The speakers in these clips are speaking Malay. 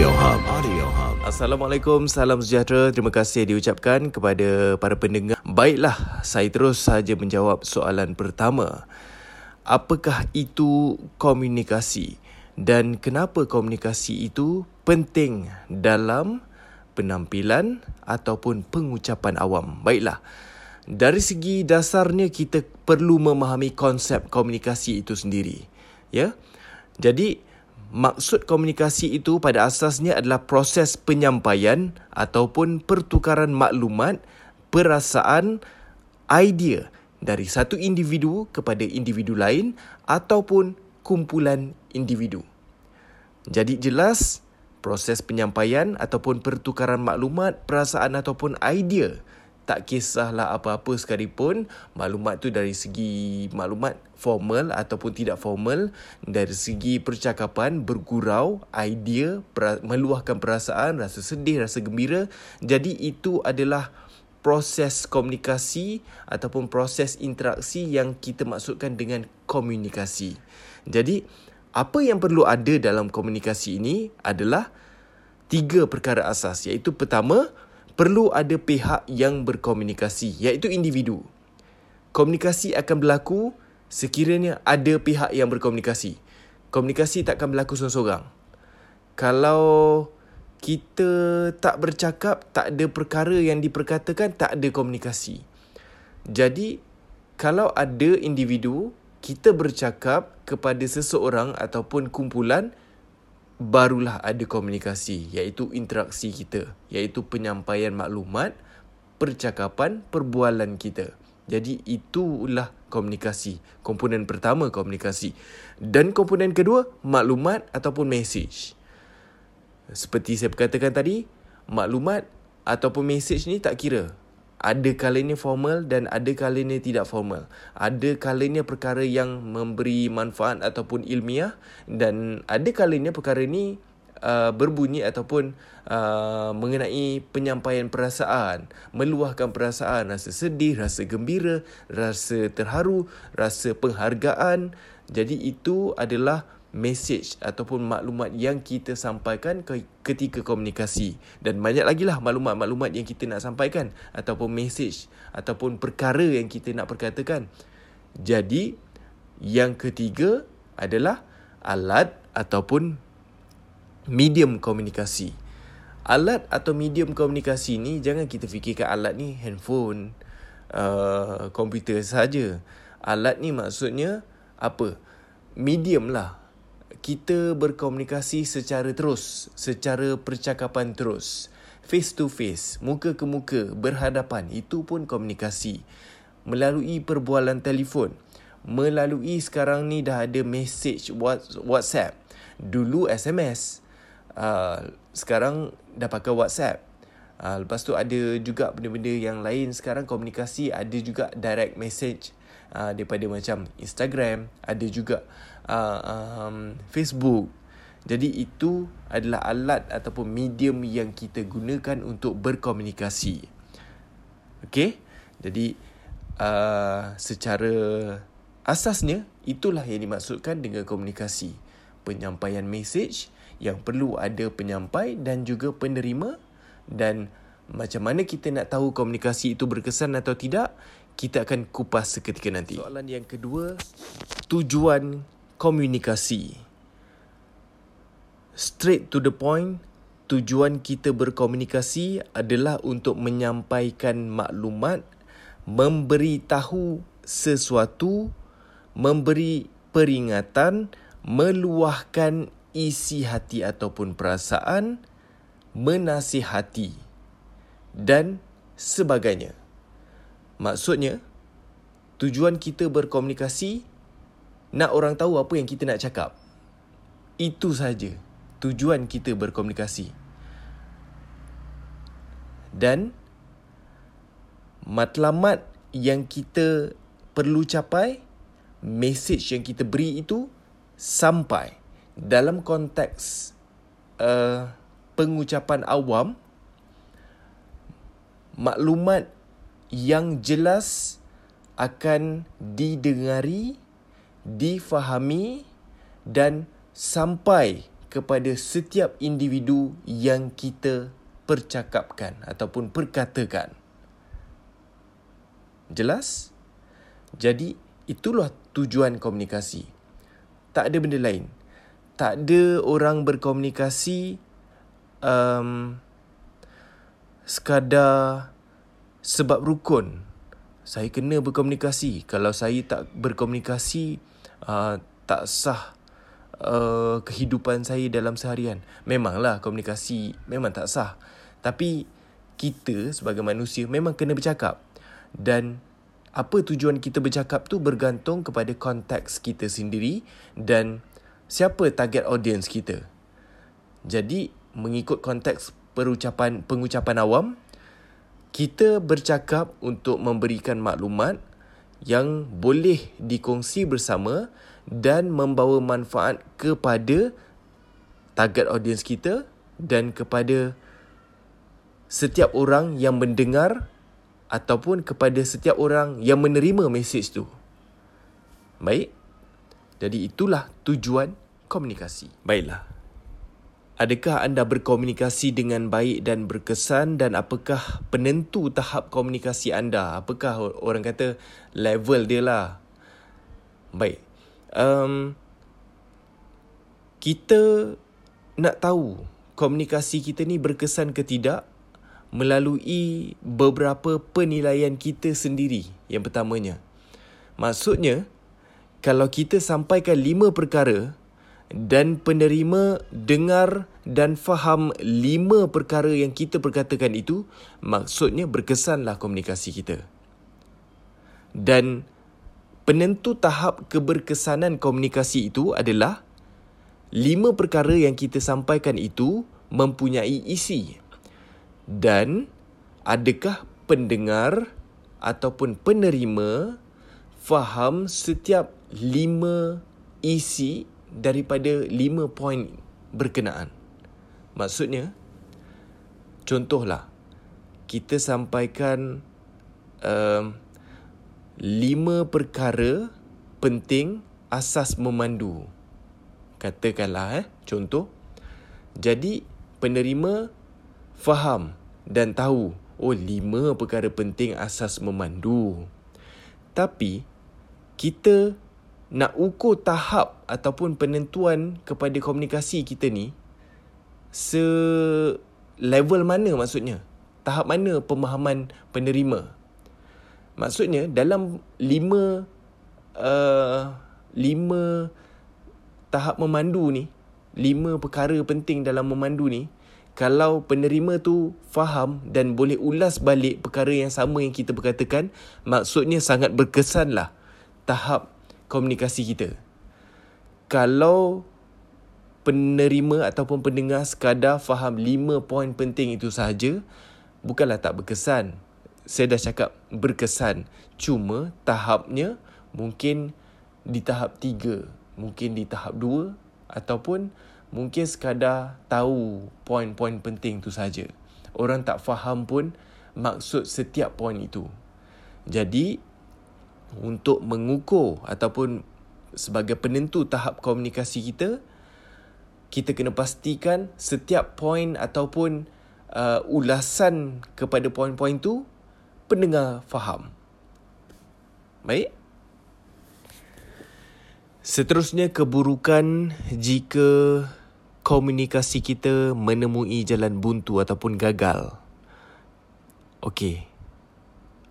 Audio Hub. Assalamualaikum, salam sejahtera. Terima kasih diucapkan kepada para pendengar. Baiklah, saya terus saja menjawab soalan pertama. Apakah itu komunikasi? Dan kenapa komunikasi itu penting dalam penampilan ataupun pengucapan awam? Baiklah, dari segi dasarnya kita perlu memahami konsep komunikasi itu sendiri. Ya? Jadi, maksud komunikasi itu pada asasnya adalah proses penyampaian ataupun pertukaran maklumat, perasaan, idea dari satu individu kepada individu lain ataupun kumpulan individu. Jadi jelas, proses penyampaian ataupun pertukaran maklumat, perasaan ataupun idea, tak kisahlah apa-apa sekalipun, maklumat tu dari segi maklumat formal ataupun tidak formal, dari segi percakapan, bergurau, idea, meluahkan perasaan, rasa sedih, rasa gembira. Jadi itu adalah proses komunikasi ataupun proses interaksi yang kita maksudkan dengan komunikasi. Jadi apa yang perlu ada dalam komunikasi ini adalah tiga perkara asas, iaitu pertama, perlu ada pihak yang berkomunikasi, iaitu individu. Komunikasi akan berlaku sekiranya ada pihak yang berkomunikasi. Komunikasi takkan berlaku seorang-seorang. Kalau kita tak bercakap, tak ada perkara yang diperkatakan, tak ada komunikasi. Jadi, kalau ada individu, kita bercakap kepada seseorang ataupun kumpulan, barulah ada komunikasi, iaitu interaksi kita, iaitu penyampaian maklumat, percakapan, perbualan kita. Jadi, itulah komunikasi. Komponen pertama, komunikasi. Dan komponen kedua, maklumat ataupun mesej. Seperti saya katakan tadi, maklumat ataupun mesej ni tak kira. Ada kalanya formal dan ada kalanya tidak formal. Ada kalanya perkara yang memberi manfaat ataupun ilmiah, dan ada kalanya perkara ni berbunyi ataupun mengenai penyampaian perasaan, meluahkan perasaan, rasa sedih, rasa gembira, rasa terharu, rasa penghargaan. Jadi itu adalah mesej ataupun maklumat yang kita sampaikan ketika komunikasi. Dan banyak lagi lah maklumat-maklumat yang kita nak sampaikan, ataupun mesej, ataupun perkara yang kita nak perkatakan. Jadi, yang ketiga adalah alat ataupun medium komunikasi. Alat atau medium komunikasi ni, jangan kita fikirkan alat ni handphone, komputer saja. Alat ni maksudnya apa? Medium lah. Kita berkomunikasi secara terus, secara percakapan terus, face to face, muka ke muka, berhadapan, itu pun komunikasi. Melalui perbualan telefon, melalui sekarang ni dah ada message WhatsApp, dulu SMS, sekarang dah pakai WhatsApp. Lepas tu ada juga benda-benda yang lain sekarang komunikasi, ada juga direct message daripada macam Instagram, ada juga Facebook. Jadi itu adalah alat ataupun medium yang kita gunakan untuk berkomunikasi. Okey, jadi secara asasnya itulah yang dimaksudkan dengan komunikasi. Penyampaian mesej yang perlu ada penyampai dan juga penerima, dan macam mana kita nak tahu komunikasi itu berkesan atau tidak, kita akan kupas seketika nanti. Soalan yang kedua, tujuan komunikasi. Straight to the point, tujuan kita berkomunikasi adalah untuk menyampaikan maklumat, memberitahu sesuatu, memberi peringatan, meluahkan isi hati ataupun perasaan, menasihati dan sebagainya. Maksudnya, tujuan kita berkomunikasi nak orang tahu apa yang kita nak cakap. Itu saja tujuan kita berkomunikasi. Dan matlamat yang kita perlu capai, mesej yang kita beri itu sampai. Dalam konteks pengucapan awam, maklumat yang jelas akan didengari, difahami dan sampai kepada setiap individu yang kita percakapkan ataupun perkatakan. Jelas? Jadi, itulah tujuan komunikasi. Tak ada benda lain. Tak ada orang berkomunikasi sekadar sebab rukun. Saya kena berkomunikasi. Kalau saya tak berkomunikasi, tak sah kehidupan saya dalam seharian. Memanglah komunikasi memang tak sah. Tapi kita sebagai manusia memang kena bercakap. Dan apa tujuan kita bercakap tu bergantung kepada konteks kita sendiri dan siapa target audience kita. Jadi, mengikut konteks pengucapan awam, kita bercakap untuk memberikan maklumat yang boleh dikongsi bersama dan membawa manfaat kepada target audience kita dan kepada setiap orang yang mendengar ataupun kepada setiap orang yang menerima mesej tu. Baik? Jadi itulah tujuan komunikasi. Baiklah. Adakah anda berkomunikasi dengan baik dan berkesan, dan apakah penentu tahap komunikasi anda? Apakah orang kata level dia lah. Baik. Kita nak tahu komunikasi kita ni berkesan ke tidak melalui beberapa penilaian kita sendiri. Yang pertamanya, maksudnya, kalau kita sampaikan 5 perkara dan penerima dengar dan faham 5 perkara yang kita perkatakan itu, maksudnya berkesanlah komunikasi kita. Dan penentu tahap keberkesanan komunikasi itu adalah 5 perkara yang kita sampaikan itu mempunyai isi. Dan adakah pendengar ataupun penerima faham setiap 5 isi daripada 5 poin berkenaan. Maksudnya, contohlah, kita sampaikan 5 perkara penting asas memandu. Katakanlah, contoh. Jadi, penerima faham dan tahu, 5 perkara penting asas memandu. Tapi, kita nak ukur tahap ataupun penentuan kepada komunikasi kita ni se-level mana maksudnya? Tahap mana pemahaman penerima? Maksudnya dalam 5 tahap memandu ni, 5 perkara penting dalam memandu ni, kalau penerima tu faham dan boleh ulas balik perkara yang sama yang kita berkatakan, maksudnya sangat berkesanlah tahap komunikasi kita. Kalau penerima ataupun pendengar sekadar faham 5 poin penting itu sahaja, bukanlah tak berkesan. Saya dah cakap berkesan. Cuma tahapnya mungkin di tahap 3, mungkin di tahap 2, ataupun mungkin sekadar tahu poin-poin penting tu saja. Orang tak faham pun maksud setiap poin itu. Jadi, untuk mengukur ataupun sebagai penentu tahap komunikasi kita, kita kena pastikan setiap poin ataupun ulasan kepada poin-poin tu pendengar faham. Baik? Seterusnya, keburukan jika komunikasi kita menemui jalan buntu ataupun gagal. Okey.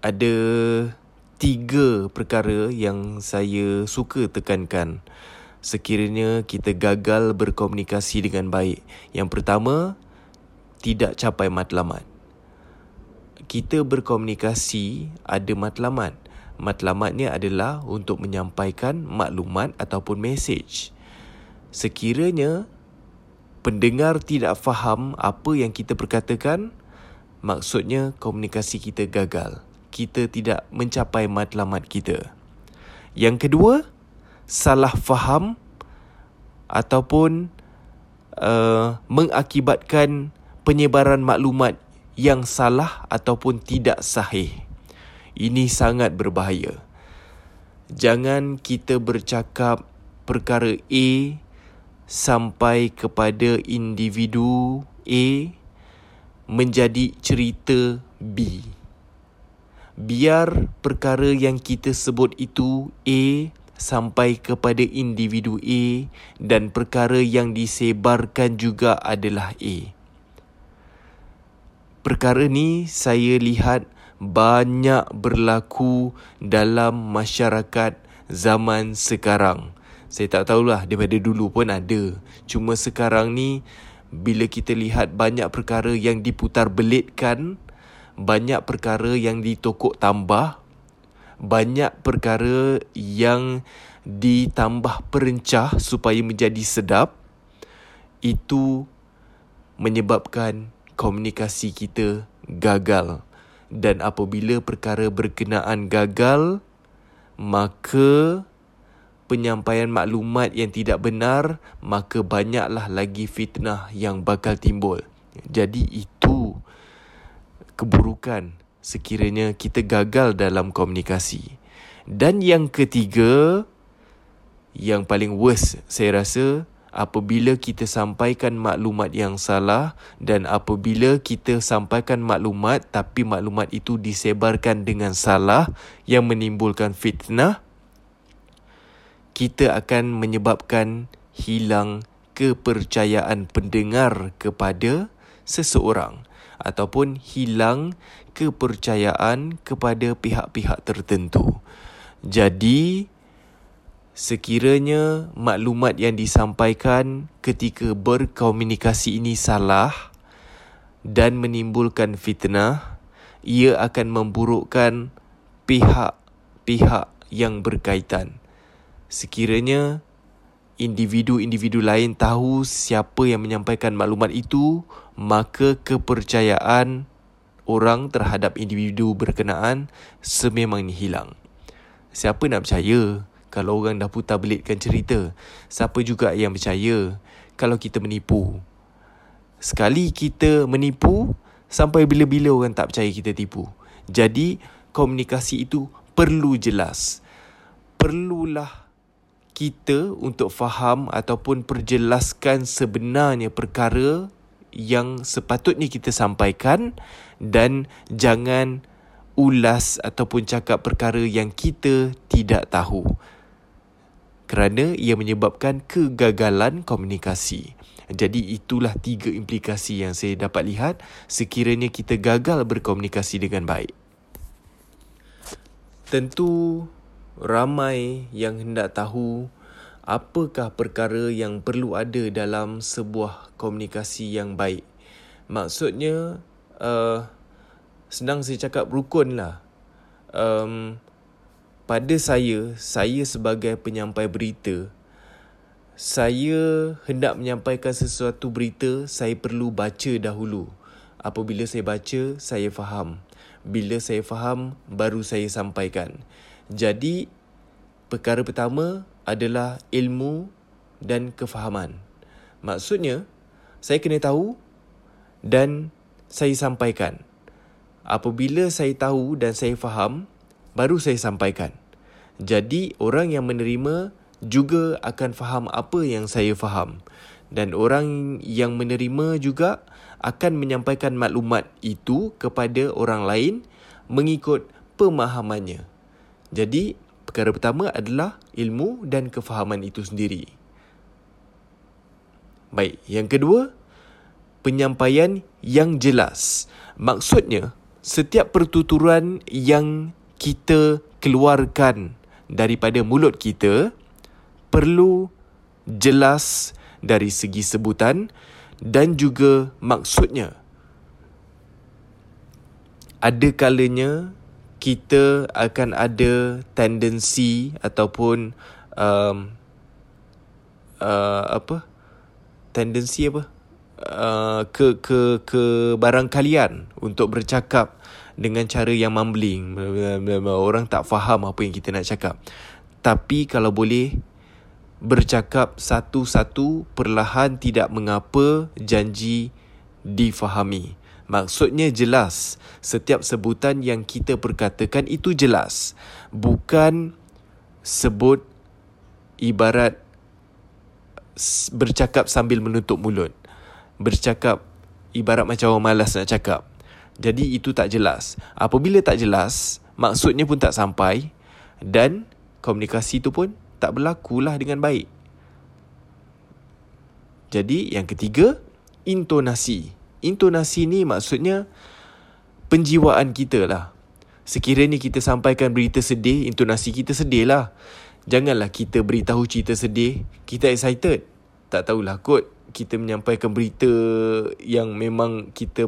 Ada 3 perkara yang saya suka tekankan sekiranya kita gagal berkomunikasi dengan baik. Yang pertama, tidak capai matlamat. Kita berkomunikasi ada matlamat. Matlamatnya adalah untuk menyampaikan maklumat ataupun mesej. Sekiranya pendengar tidak faham apa yang kita perkatakan, maksudnya komunikasi kita gagal. Kita tidak mencapai matlamat kita. Yang kedua, salah faham ataupun mengakibatkan penyebaran maklumat yang salah ataupun tidak sahih. Ini sangat berbahaya. Jangan kita bercakap perkara A sampai kepada individu A menjadi cerita B. Biar perkara yang kita sebut itu A sampai kepada individu A dan perkara yang disebarkan juga adalah A. Perkara ni saya lihat banyak berlaku dalam masyarakat zaman sekarang. Saya tak tahulah, daripada dulu pun ada. Cuma sekarang ni bila kita lihat banyak perkara yang diputar belitkan, banyak perkara yang ditokok tambah, banyak perkara yang ditambah perencah supaya menjadi sedap, itu menyebabkan komunikasi kita gagal. Dan apabila perkara berkenaan gagal, maka penyampaian maklumat yang tidak benar, maka banyaklah lagi fitnah yang bakal timbul. Jadi itu keburukan sekiranya kita gagal dalam komunikasi. Dan yang ketiga, yang paling worst saya rasa, apabila kita sampaikan maklumat yang salah, dan apabila kita sampaikan maklumat tapi maklumat itu disebarkan dengan salah yang menimbulkan fitnah, kita akan menyebabkan hilang kepercayaan pendengar kepada seseorang, ataupun hilang kepercayaan kepada pihak-pihak tertentu. Jadi, sekiranya maklumat yang disampaikan ketika berkomunikasi ini salah dan menimbulkan fitnah, ia akan memburukkan pihak-pihak yang berkaitan. Sekiranya individu-individu lain tahu siapa yang menyampaikan maklumat itu, maka kepercayaan orang terhadap individu berkenaan sememangnya hilang. Siapa nak percaya kalau orang dah putar belitkan cerita? Siapa juga yang percaya kalau kita menipu? Sekali kita menipu, sampai bila-bila orang tak percaya kita tipu. Jadi komunikasi itu perlu jelas. Perlulah kita untuk faham ataupun perjelaskan sebenarnya perkara yang sepatutnya kita sampaikan, dan jangan ulas ataupun cakap perkara yang kita tidak tahu, kerana ia menyebabkan kegagalan komunikasi. Jadi itulah 3 implikasi yang saya dapat lihat sekiranya kita gagal berkomunikasi dengan baik. Tentu ramai yang hendak tahu apakah perkara yang perlu ada dalam sebuah komunikasi yang baik. Maksudnya, senang saya cakap rukun lah. Pada saya sebagai penyampai berita, saya hendak menyampaikan sesuatu berita, saya perlu baca dahulu. Apabila saya baca, saya faham. Bila saya faham, baru saya sampaikan. Jadi, perkara pertama adalah ilmu dan kefahaman. Maksudnya, saya kena tahu dan saya sampaikan. Apabila saya tahu dan saya faham, baru saya sampaikan. Jadi, orang yang menerima juga akan faham apa yang saya faham. Dan orang yang menerima juga akan menyampaikan maklumat itu kepada orang lain mengikut pemahamannya. Jadi, perkara pertama adalah ilmu dan kefahaman itu sendiri. Baik, yang kedua, penyampaian yang jelas. Maksudnya, setiap pertuturan yang kita keluarkan daripada mulut kita perlu jelas dari segi sebutan dan juga maksudnya. Ada kalanya kita akan ada tendensi ataupun kebarangkalian untuk bercakap dengan cara yang mumbling. Orang tak faham apa yang kita nak cakap. Tapi kalau boleh bercakap satu-satu perlahan, tidak mengapa, janji difahami. Maksudnya jelas. Setiap sebutan yang kita perkatakan itu jelas. Bukan sebut ibarat bercakap sambil menutup mulut. Bercakap ibarat macam orang malas nak cakap. Jadi itu tak jelas. Apabila tak jelas, maksudnya pun tak sampai dan komunikasi tu pun tak berlakulah dengan baik. Jadi yang ketiga, intonasi. Intonasi ni maksudnya penjiwaan kita lah. Sekiranya kita sampaikan berita sedih, intonasi kita sedih lah. Janganlah kita beritahu cerita sedih, kita excited. Tak tahulah kot kita menyampaikan berita yang memang kita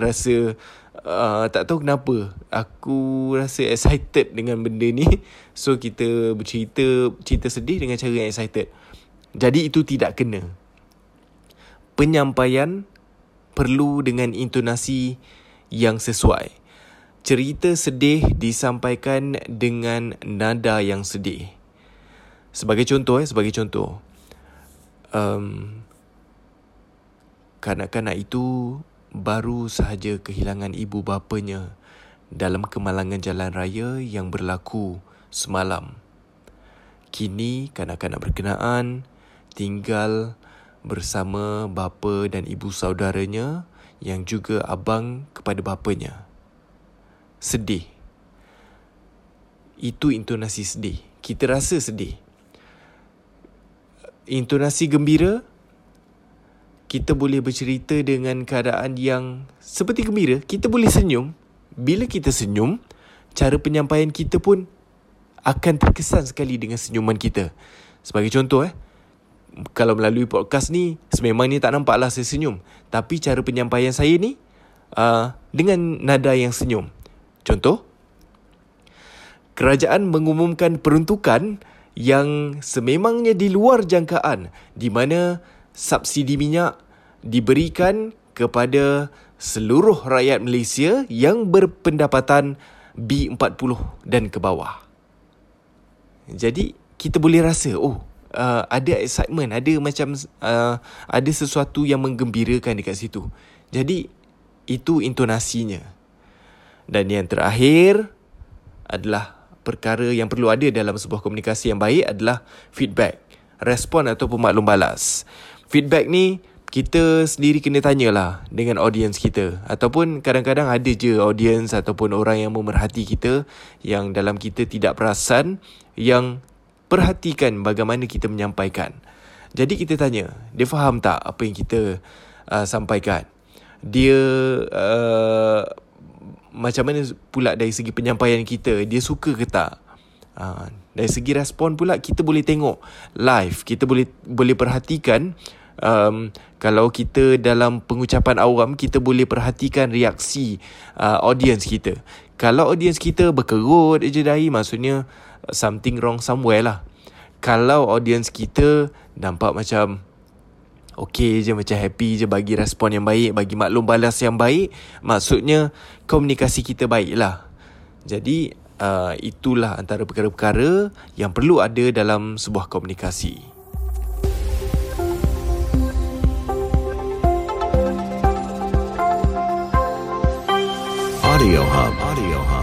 rasa tak tahu kenapa. Aku rasa excited dengan benda ni. So kita bercerita cerita sedih dengan cara yang excited. Jadi itu tidak kena. Penyampaian perlu dengan intonasi yang sesuai. Cerita sedih disampaikan dengan nada yang sedih. Sebagai contoh. Kanak-kanak itu baru sahaja kehilangan ibu bapanya dalam kemalangan jalan raya yang berlaku semalam. Kini kanak-kanak berkenaan tinggal bersama bapa dan ibu saudaranya yang juga abang kepada bapanya. Sedih. Itu intonasi sedih. Kita rasa sedih. Intonasi gembira, kita boleh bercerita dengan keadaan yang seperti gembira. Kita boleh senyum. Bila kita senyum, cara penyampaian kita pun akan terkesan sekali dengan senyuman kita. Sebagai contoh, kalau melalui podcast ni, sememangnya tak nampaklah saya senyum. Tapi cara penyampaian saya ni dengan nada yang senyum. Contoh, kerajaan mengumumkan peruntukan yang sememangnya di luar jangkaan, di mana subsidi minyak diberikan kepada seluruh rakyat Malaysia yang berpendapatan B40 dan ke bawah. Jadi kita boleh rasa ada excitement, ada macam ada sesuatu yang menggembirakan dekat situ. Jadi itu intonasinya. Dan yang terakhir adalah perkara yang perlu ada dalam sebuah komunikasi yang baik adalah feedback, respon atau pemaklum balas. Feedback ni kita sendiri kena tanyalah dengan audience kita. Ataupun kadang-kadang ada je audience ataupun orang yang memerhati kita, yang dalam kita tidak perasan, yang perhatikan bagaimana kita menyampaikan. Jadi kita tanya, dia faham tak apa yang kita sampaikan? Dia macam mana pula dari segi penyampaian kita? Dia suka ke tak? Dari segi respon pula, kita boleh tengok live. Kita boleh perhatikan, kalau kita dalam pengucapan awam, kita boleh perhatikan reaksi audience kita. Kalau audience kita berkerut je dahi, maksudnya something wrong somewhere lah. Kalau audience kita nampak macam okay je, macam happy je, bagi respon yang baik, bagi maklum balas yang baik, maksudnya komunikasi kita baik lah. Jadi itulah antara perkara-perkara yang perlu ada dalam sebuah komunikasi. Audio Hub.